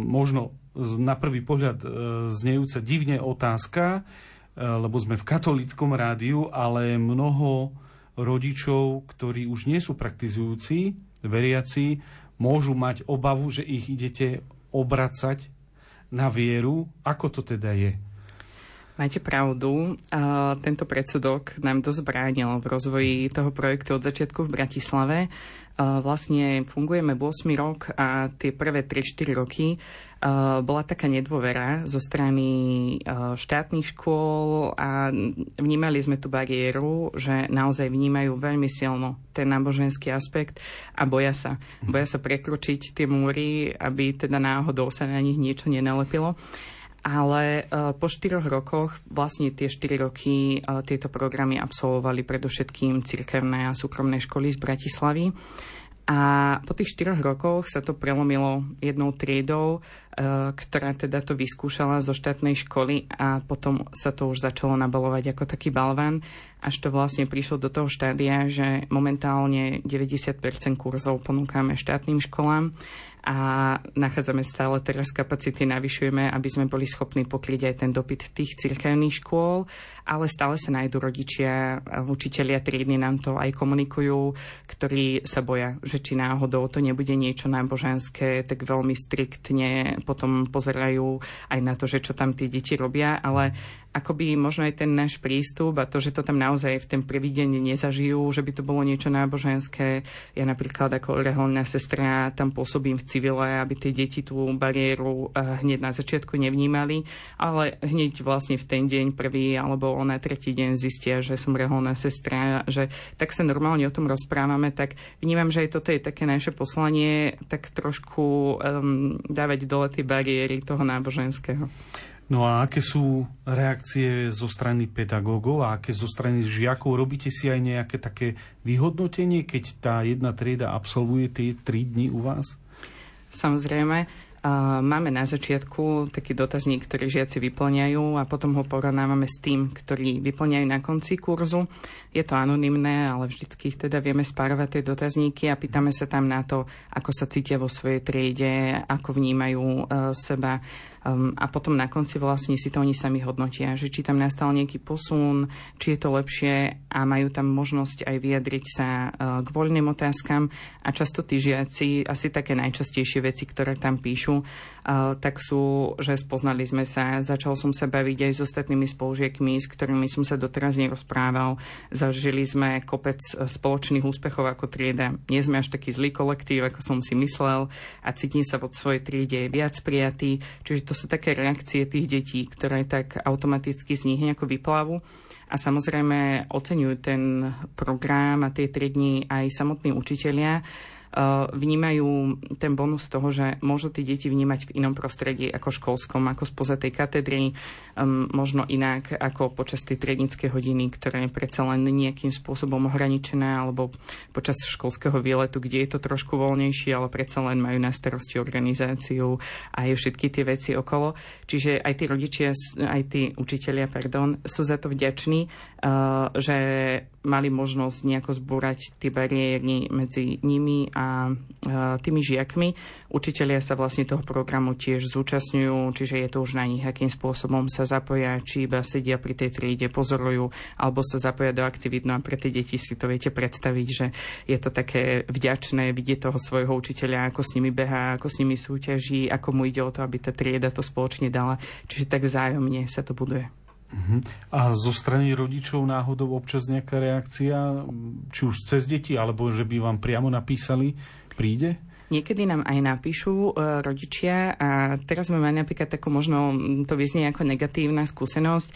možno na prvý pohľad znejúca divne otázka, lebo sme v katolíckom rádiu, ale mnoho rodičov, ktorí už nie sú praktizujúci, veriaci, môžu mať obavu, že ich idete obracať na vieru. Ako to teda je? Máte pravdu. Tento predsudok nám dosť bránil v rozvoji toho projektu od začiatku v Bratislave. Vlastne fungujeme 8. rok a tie prvé 3-4 roky bola taká nedôvera zo strany štátnych škôl a vnímali sme tú bariéru, že naozaj vnímajú veľmi silno ten náboženský aspekt a boja sa. Boja sa prekročiť tie múry, aby teda náhodou sa na nich niečo nenalepilo. Ale po 4 rokoch, vlastne tie 4 roky tieto programy absolvovali predovšetkým cirkevné a súkromné školy z Bratislavy. A po tých 4 rokoch sa to prelomilo jednou triedou, ktorá teda to vyskúšala zo štátnej školy a potom sa to už začalo nabalovať ako taký balván, až to vlastne prišlo do toho štádia, že momentálne 90% kurzov ponúkame štátnym školám a nachádzame stále teraz kapacity, navyšujeme, aby sme boli schopní pokryť aj ten dopyt tých cirkevných škôl, ale stále sa nájdú rodičia, učitelia triedny nám to aj komunikujú, ktorí sa boja, že či náhodou to nebude niečo náboženské, tak veľmi striktne potom pozerajú aj na to, že čo tam tie deti robia, ale akoby možno aj ten náš prístup a to, že to tam naozaj v ten prvý deň nezažijú, že by to bolo niečo náboženské. Ja napríklad ako reholná sestra tam pôsobím v civile, aby tie deti tú bariéru hneď na začiatku nevnímali, ale hneď vlastne v ten deň prvý alebo na tretí deň zistia, že som reholná sestra, že tak sa normálne o tom rozprávame, tak vnímam, že aj toto je také naše poslanie, tak trošku dávať dole tie bariéry toho náboženského. No a aké sú reakcie zo strany pedagógov a aké zo strany žiakov? Robíte si aj nejaké také vyhodnotenie, keď tá jedna trieda absolvuje tie 3 dni u vás? Samozrejme. Máme na začiatku taký dotazník, ktorý žiaci vyplňajú a potom ho porovnávame s tým, ktorý vyplňajú na konci kurzu. Je to anonymné, ale vždycky ich teda vieme spárovať tie dotazníky a pýtame sa tam na to, ako sa cítia vo svojej triede, ako vnímajú seba. A potom na konci vlastne si to oni sami hodnotia, že či tam nastal nejaký posun, či je to lepšie a majú tam možnosť aj vyjadriť sa k voľným otázkam a často tí žiaci, asi také najčastejšie veci, ktoré tam píšu, tak sú, že spoznali sme sa, začal som sa baviť aj s ostatnými spolužiakmi, s ktorými som sa doteraz nerozprával, zažili sme kopec spoločných úspechov ako trieda, nie sme až taký zlý kolektív, ako som si myslel a cítim sa od svojej triede viac prijatý, čiže to sú také reakcie tých detí, ktoré tak automaticky z nich nejako vyplávajú. A samozrejme oceňujú ten program a tie 3 dni aj samotní učitelia. Vnímajú ten bonus toho, že môžu tí deti vnímať v inom prostredí ako školskom, ako spoza tej katedry, možno inak ako počas tej triednickej hodiny, ktorá je predsa len nejakým spôsobom ohraničená, alebo počas školského výletu, kde je to trošku voľnejšie, ale predsa len majú na starosti organizáciu a aj všetky tie veci okolo. Čiže aj tí rodičia, aj tí učitelia, sú za to vďační, že mali možnosť nejako zbúrať tie bariéry medzi nimi a tými žiakmi. Učitelia sa vlastne toho programu tiež zúčastňujú, čiže je to už na nich, akým spôsobom sa zapoja, či iba sedia pri tej triede, pozorujú, alebo sa zapoja do aktivít. No a pre tie deti si to viete predstaviť, že je to také vďačné vidieť toho svojho učiteľa, ako s nimi behá, ako s nimi súťaží, ako mu ide o to, aby tá trieda to spoločne dala. Čiže tak vzájomne sa to buduje. A zo strany rodičov náhodou občas nejaká reakcia, či už cez deti, alebo že by vám priamo napísali, príde? Niekedy nám aj napíšu rodičia a teraz sme mali napríklad takú, možno to vyznie ako negatívna skúsenosť.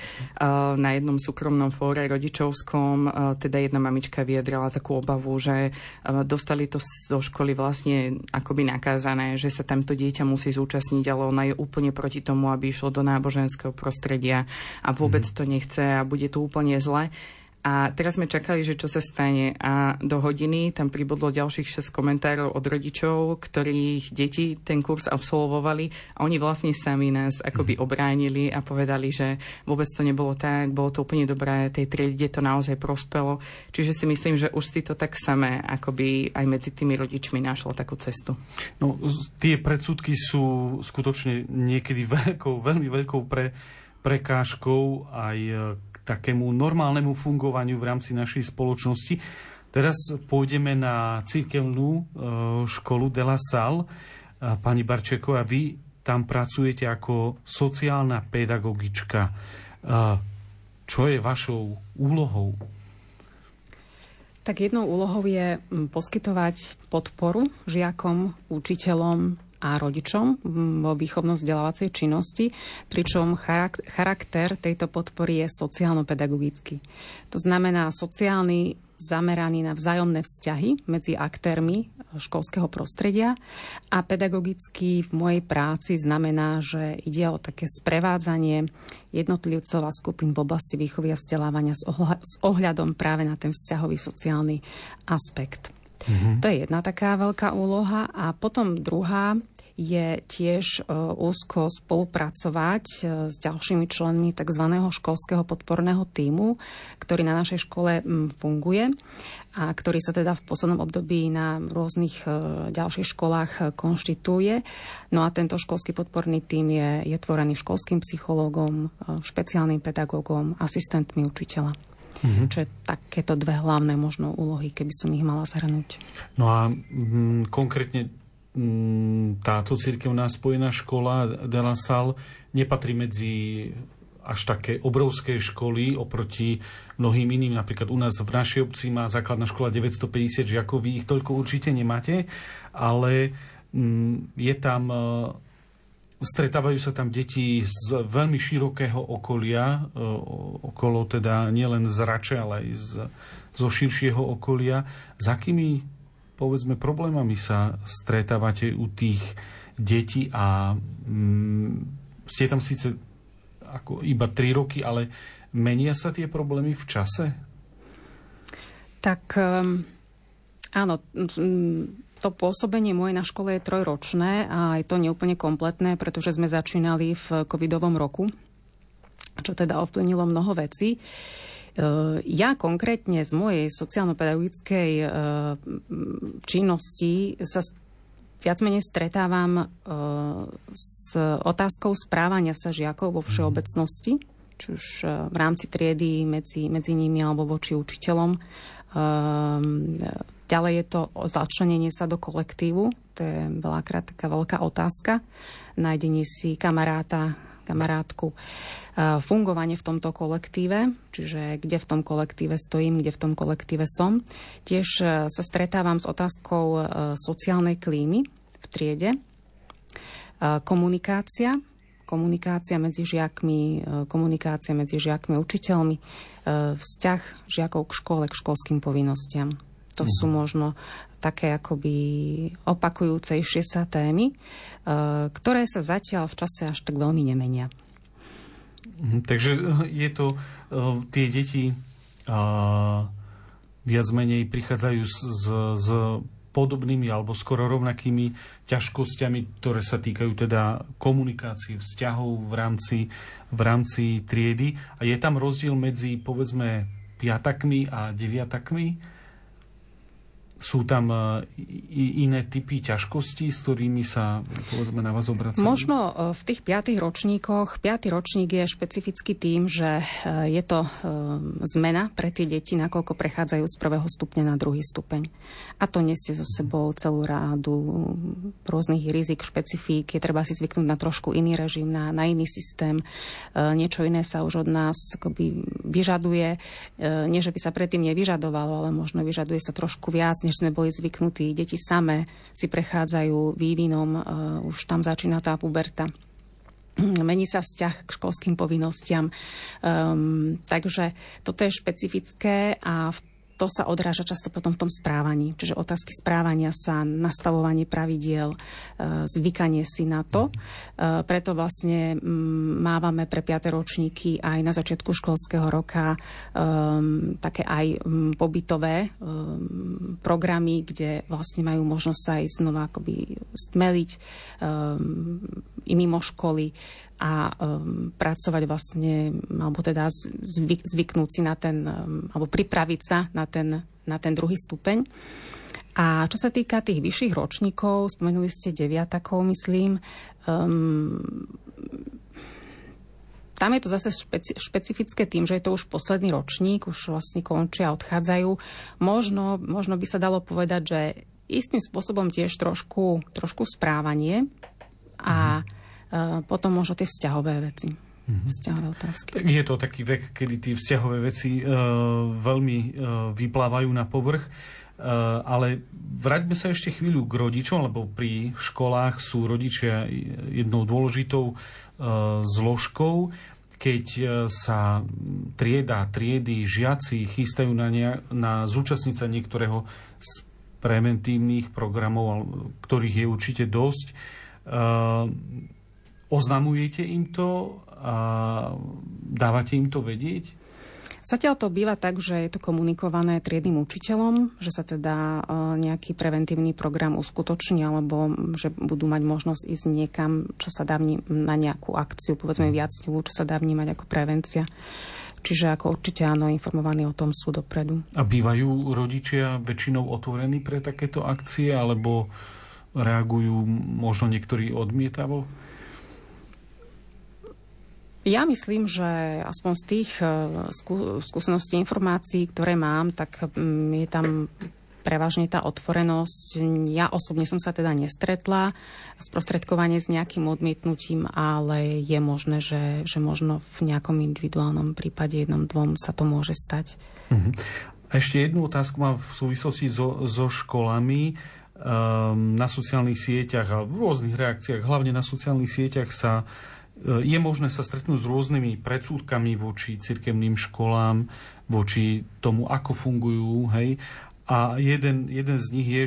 Na jednom súkromnom fóre rodičovskom teda jedna mamička vyjadrala takú obavu, že dostali to zo školy vlastne akoby nakázané, že sa tamto dieťa musí zúčastniť, ale ona je úplne proti tomu, aby išlo do náboženského prostredia a vôbec to nechce a bude to úplne zle. A teraz sme čakali, že čo sa stane. A do hodiny tam pribudlo ďalších 6 komentárov od rodičov, ktorých deti ten kurz absolvovali. A oni vlastne sami nás akoby obránili a povedali, že vôbec to nebolo tak, bolo to úplne dobré, tej triede to naozaj prospelo. Čiže si myslím, že už si to tak samé, akoby aj medzi tými rodičmi našlo takú cestu. No, tie predsudky sú skutočne niekedy veľmi veľkou prekážkou aj takému normálnemu fungovaniu v rámci našej spoločnosti. Teraz pôjdeme na cirkevnú školu de la Salle. Pani Barčiaková, vy tam pracujete ako sociálna pedagogička. Čo je vašou úlohou? Tak jednou úlohou je poskytovať podporu žiakom, učiteľom a rodičom vo výchovno-vzdelávacej činnosti, pričom charakter tejto podpory je sociálno-pedagogický. To znamená sociálny, zameraný na vzájomné vzťahy medzi aktérmi školského prostredia, a pedagogicky v mojej práci znamená, že ide o také sprevádzanie jednotlivcov a skupín v oblasti výchovy a vzdelávania s ohľadom práve na ten vzťahový sociálny aspekt. To je jedna taká veľká úloha. A potom druhá je tiež úzko spolupracovať s ďalšími členmi tzv. Školského podporného tímu, ktorý na našej škole funguje a ktorý sa teda v poslednom období na rôznych ďalších školách konštituje. No a tento školský podporný tím je tvorený školským psychológom, špeciálnym pedagógom, asistentmi učiteľa. Čo je takéto dve hlavné možno úlohy, keby som ich mala zhrnúť. No a konkrétne táto cirkevná spojená škola de la Salle nepatrí medzi až také obrovské školy oproti mnohým iným. Napríklad u nás v našej obci má základná škola 950 žiakov, vy ich toľko určite nemáte, ale je tam... Stretávajú sa tam deti z veľmi širokého okolia, okolo teda nielen z Rače, ale aj zo širšieho okolia. S akými, povedzme, problémami sa stretávate u tých detí? A ste tam síce ako iba 3 roky, ale menia sa tie problémy v čase? Tak áno, to pôsobenie moje na škole je 3-ročné a je to neúplne kompletné, pretože sme začínali v covidovom roku, čo teda ovplynilo mnoho vecí. Ja konkrétne z mojej sociálno-pedagogickej činnosti sa viac menej stretávam s otázkou správania sa žiakov vo všeobecnosti, či už v rámci triedy, medzi nimi alebo voči učiteľom. Ďalej je to začlenenie sa do kolektívu. To je veľakrát taká veľká otázka. Nájdenie si kamaráta, kamarátku. Fungovanie v tomto kolektíve, čiže kde v tom kolektíve stojím, kde v tom kolektíve som. Tiež sa stretávam s otázkou sociálnej klímy v triede. Komunikácia medzi žiakmi, komunikácia medzi žiakmi a učiteľmi, vzťah žiakov k škole, k školským povinnostiam. To sú možno také akoby opakujúcejšie sa témy, ktoré sa zatiaľ v čase až tak veľmi nemenia. Takže je to, tie deti viac menej prichádzajú s podobnými alebo skoro rovnakými ťažkosťami, ktoré sa týkajú teda komunikácie, vzťahov v rámci triedy. A je tam rozdiel medzi, povedzme, piatakmi a deviatakmi. Sú tam iné typy ťažkostí, s ktorými sa, povedzme, na vás obracajú? Možno v tých 5. ročníkoch. 5. ročník je špecificky tým, že je to zmena pre tie deti, nakoľko prechádzajú z 1. stupňa na 2. stupeň. A to nesie so sebou celú rádu rôznych rizik, špecifík. Je treba si zvyknúť na trošku iný režim, na iný systém. Niečo iné sa už od nás akoby vyžaduje. Nie, že by sa predtým nevyžadovalo, ale možno vyžaduje sa trošku viac, než sme boli zvyknutí. Deti samé si prechádzajú vývinom, už tam začína tá puberta. Mení sa vzťah k školským povinnostiam. Takže toto je špecifické a to sa odráža často potom v tom správaní. Čiže otázky správania sa, nastavovanie pravidiel, zvykanie si na to. Preto vlastne mávame pre 5. ročníky aj na začiatku školského roka také aj pobytové programy, kde vlastne majú možnosť sa aj znova akoby stmeliť i mimo školy a pracovať vlastne, alebo teda zvyknúť si na ten, alebo pripraviť sa na ten druhý stupeň. A čo sa týka tých vyšších ročníkov, spomenuli ste 9-takov, myslím, tam je to zase špecifické tým, že je to už posledný ročník, už vlastne končia, odchádzajú. Možno by sa dalo povedať, že istým spôsobom tiež trošku správanie a potom možno tie vzťahové veci. Vzťahové otázky. Tak je to taký vek, kedy tie vzťahové veci veľmi vyplávajú na povrch, ale vráťme sa ešte chvíľu k rodičom, lebo pri školách sú rodičia jednou dôležitou zložkou. Keď sa triedy, žiaci chystajú na zúčastnica niektorého z preventívnych programov, ktorých je určite dosť, oznamujete im to a dávate im to vedieť? Zatiaľ to býva tak, že je to komunikované triednym učiteľom, že sa teda nejaký preventívny program uskutoční, alebo že budú mať možnosť ísť niekam, čo sa dá na nejakú akciu, povedzme viacňovú, čo sa dá vnímať ako prevencia. Čiže ako určite áno, informovaní o tom sú dopredu. A bývajú rodičia väčšinou otvorení pre takéto akcie, alebo reagujú možno niektorí odmietavo? Ja myslím, že aspoň z tých skúseností, informácií, ktoré mám, tak je tam prevažne tá otvorenosť. Ja osobne som sa teda nestretla sprostredkovanie s nejakým odmietnutím, ale je možné, že možno v nejakom individuálnom prípade, jednom, dvom sa to môže stať. A ešte jednu otázku mám v súvislosti so školami. Na sociálnych sieťach a v rôznych reakciách, hlavne na sociálnych sieťach je možné sa stretnúť s rôznymi predsudkami voči cirkevným školám, voči tomu, ako fungujú, hej. A jeden z nich je,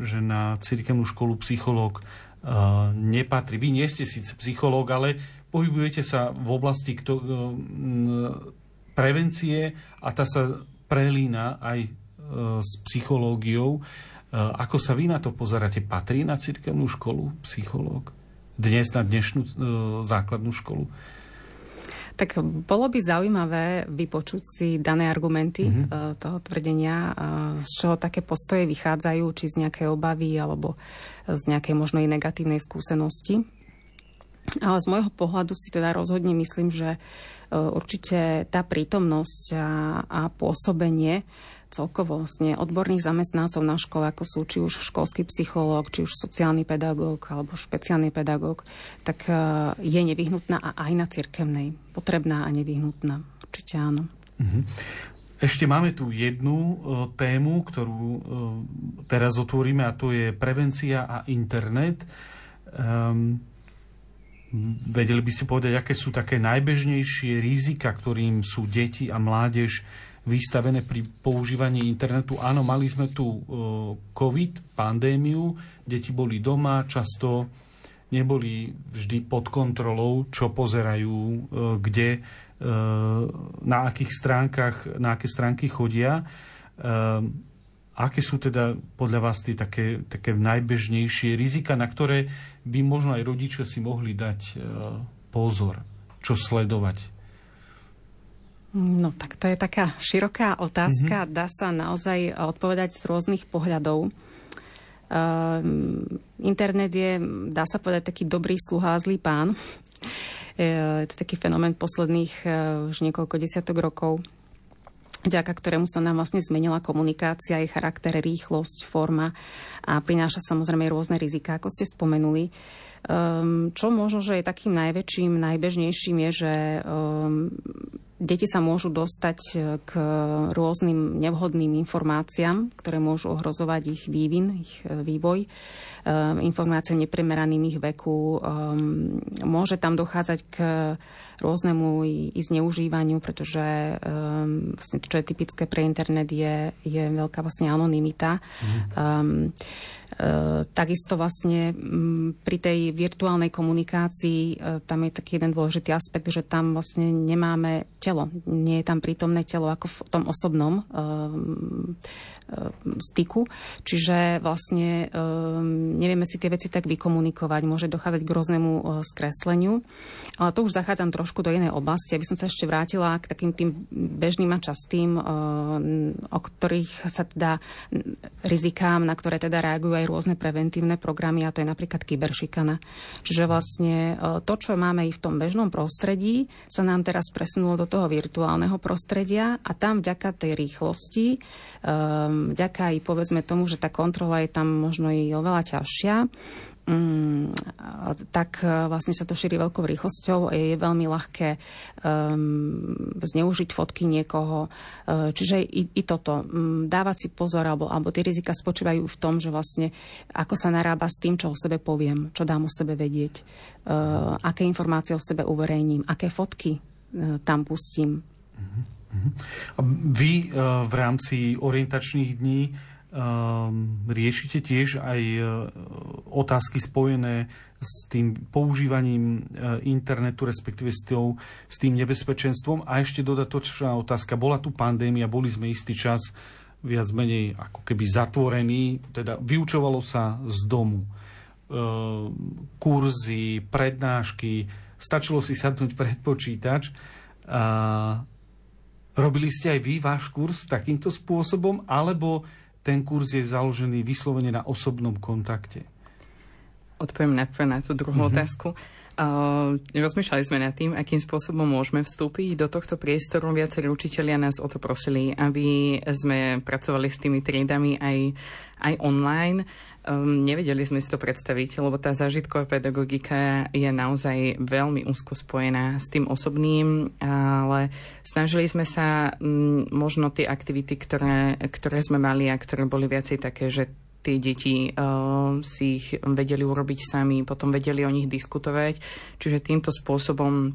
že na cirkevnú školu psychológ nepatrí. Vy nie ste síce psychológ, ale pohybujete sa v oblasti prevencie a tá sa prelína aj s psychológiou. Ako sa vy na to pozeráte? Patrí na cirkevnú školu psychológ? Dnes na dnešnú základnú školu? Tak bolo by zaujímavé vypočuť si dané argumenty toho tvrdenia, z čoho také postoje vychádzajú, či z nejakej obavy, alebo z nejakej možno i negatívnej skúsenosti. Ale z môjho pohľadu si teda rozhodne myslím, že určite tá prítomnosť a pôsobenie celkovo vlastne odborných zamestnancov na škole, ako sú či už školský psychológ, či už sociálny pedagóg alebo špeciálny pedagóg, tak je nevyhnutná a aj na cirkevnej. Potrebná a nevyhnutná. Určite áno. Ešte máme tu jednu tému, ktorú teraz otvoríme, a to je prevencia a internet. Vedeli by si povedať, aké sú také najbežnejšie rizika, ktorým sú deti a mládež vystavené pri používaní internetu? Áno, mali sme tu COVID, pandémiu, deti boli doma, často neboli vždy pod kontrolou, čo pozerajú, kde, na akých stránkach, na aké stránky chodia. Aké sú teda podľa vás tie také najbežnejšie rizika, na ktoré by možno aj rodičia si mohli dať pozor, čo sledovať? No tak to je taká široká otázka. Mm-hmm. Dá sa naozaj odpovedať z rôznych pohľadov. Internet je, dá sa povedať, taký dobrý sluha, zlý pán. Je to taký fenomén posledných už niekoľko desiatok rokov, vďaka ktorému sa nám vlastne zmenila komunikácia, jej charakter, rýchlosť, forma a prináša samozrejme rôzne riziká, ako ste spomenuli. Čo možno, že je takým najväčším, najbežnejším je, že deti sa môžu dostať k rôznym nevhodným informáciám, ktoré môžu ohrozovať ich vývin, ich vývoj, informáciám neprimeraným ich veku. Môže tam dochádzať k rôznemu i zneužívaniu, pretože vlastne to, čo je typické pre internet, je veľká vlastne anonymita. Takisto vlastne pri tej virtuálnej komunikácii tam je taký jeden dôležitý aspekt, že tam vlastne nemáme telo. Nie je tam prítomné telo ako v tom osobnom styku. Čiže vlastne nevieme si tie veci tak vykomunikovať. Môže dochádzať k rôznemu skresleniu. Ale to už zachádzam trošku do inej oblasti. Aby som sa ešte vrátila k takým tým bežným a častým, o ktorých sa teda rizikám, na ktoré teda reagujú aj rôzne preventívne programy, a to je napríklad kyberšikana. Čiže vlastne to, čo máme i v tom bežnom prostredí, sa nám teraz presunulo do toho virtuálneho prostredia a tam vďaka tej rýchlosti, vďaka i povedzme tomu, že tá kontrola je tam možno i oveľa ťažšia, tak vlastne sa to šíri veľkou rýchlosťou. Je veľmi ľahké zneužiť fotky niekoho. Čiže i toto. Dávať si pozor, alebo tie rizika spočívajú v tom, že vlastne ako sa narába s tým, čo o sebe poviem, čo dám o sebe vedieť, aké informácie o sebe uverejním, aké fotky tam pustím. Vy v rámci orientačných dní riešite tiež aj otázky spojené s tým používaním internetu, respektíve s tým nebezpečenstvom. A ešte dodatočná otázka. Bola tu pandémia, boli sme istý čas viac menej ako keby zatvorení, teda vyučovalo sa z domu. Kurzy, prednášky, stačilo si sadnúť pred počítač. Robili ste aj vy váš kurz takýmto spôsobom, alebo ten kurz je založený vyslovene na osobnom kontakte? Odpoviem najprv na tú druhú otázku. Rozmýšľali sme nad tým, akým spôsobom môžeme vstúpiť do tohto priestoru. Viacerí učitelia nás o to prosili, aby sme pracovali s tými triedami aj online. Nevedeli sme si to predstaviť, lebo tá zážitková pedagogika je naozaj veľmi úzko spojená s tým osobným, ale snažili sme sa možno tie aktivity, ktoré sme mali a ktoré boli viacej také, že tie deti si ich vedeli urobiť sami, potom vedeli o nich diskutovať. Čiže týmto spôsobom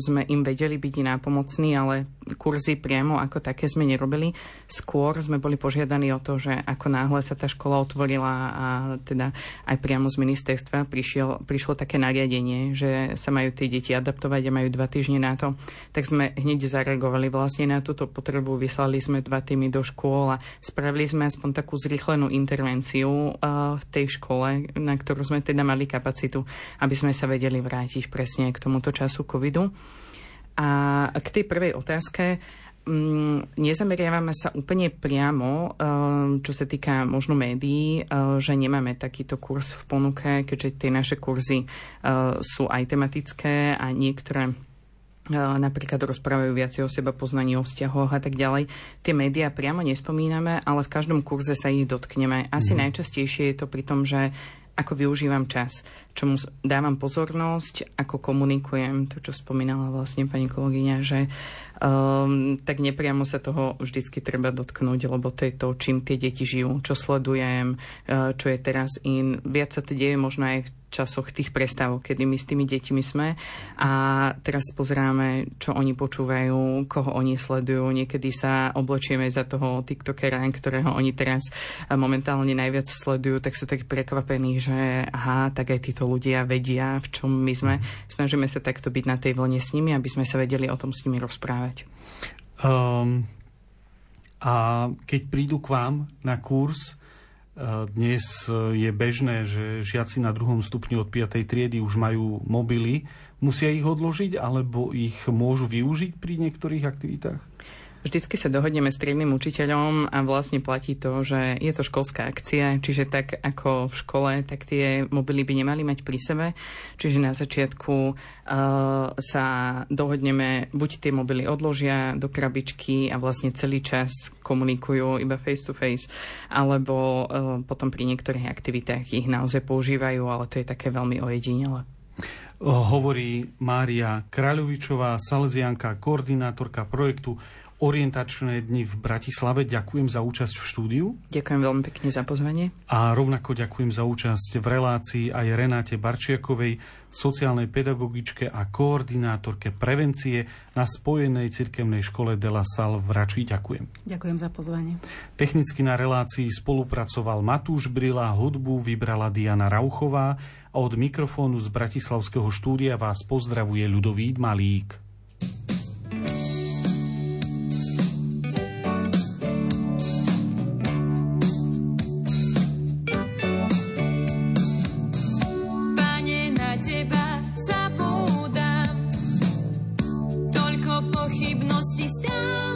sme im vedeli byť nápomocní, ale kurzy priamo ako také sme nerobili. Skôr sme boli požiadaní o to, že ako náhle sa tá škola otvorila a teda aj priamo z ministerstva prišlo také nariadenie, že sa majú tie deti adaptovať a majú 2 týždne na to, tak sme hneď zareagovali vlastne na túto potrebu. Vyslali sme 2 týmy do škôl a spravili sme aspoň takú zrýchlenú intervenciu v tej škole, na ktorú sme teda mali kapacitu, aby sme sa vedeli vrátiť presne k tomuto času covidu. A k tej prvej otázke, nezameriavame sa úplne priamo, čo sa týka možno médií, že nemáme takýto kurz v ponuke, keďže tie naše kurzy sú aj tematické a niektoré napríklad rozprávajú viacej o seba poznaní, o vzťahoch a tak ďalej. Tie médiá priamo nespomíname, ale v každom kurze sa ich dotkneme. Asi najčastejšie je to pri tom, že ako využívam čas, čomu dávam pozornosť, ako komunikujem, to, čo spomínala vlastne pani kolegyňa, že tak nepriamo sa toho vždycky treba dotknúť, lebo to je to, čím tie deti žijú, čo sledujem, čo je teraz in. Viac sa to deje možno aj v časoch tých prestávok, kedy my s tými deťmi sme a teraz pozeráme, čo oni počúvajú, koho oni sledujú. Niekedy sa obločieme za toho tiktokera, ktorého oni teraz momentálne najviac sledujú, tak sú tak prekvapení, že aha, tak aj títo ľudia vedia, v čom my sme. Snažíme sa takto byť na tej vlne s nimi, aby sme sa vedeli o tom s nimi rozprávať. A keď prídu k vám na kurz, Dnes je bežné, že žiaci na 2. stupni od 5. triedy už majú mobily. Musia ich odložiť, alebo ich môžu využiť pri niektorých aktivitách? Vždycky sa dohodneme s triednym učiteľom a vlastne platí to, že je to školská akcia, čiže tak ako v škole, tak tie mobily by nemali mať pri sebe. Čiže na začiatku sa dohodneme, buď tie mobily odložia do krabičky a vlastne celý čas komunikujú iba face to face, alebo potom pri niektorých aktivitách ich naozaj používajú, ale to je také veľmi ojedinelé. Hovorí Mária Kraľovičová, salezianka, koordinátorka projektu Orientačné dni v Bratislave. Ďakujem za účasť v štúdiu. Ďakujem veľmi pekne za pozvanie. A rovnako ďakujem za účasť v relácii aj Renáte Barčiakovej, sociálnej pedagogičke a koordinátorke prevencie na Spojenej cirkevnej škole de la Salle v Rači. Ďakujem. Ďakujem za pozvanie. Technicky na relácii spolupracoval Matúš Brila, hudbu vybrala Diana Rauchová a od mikrofónu z Bratislavského štúdia vás pozdravuje Ľudovít Malík. Stop.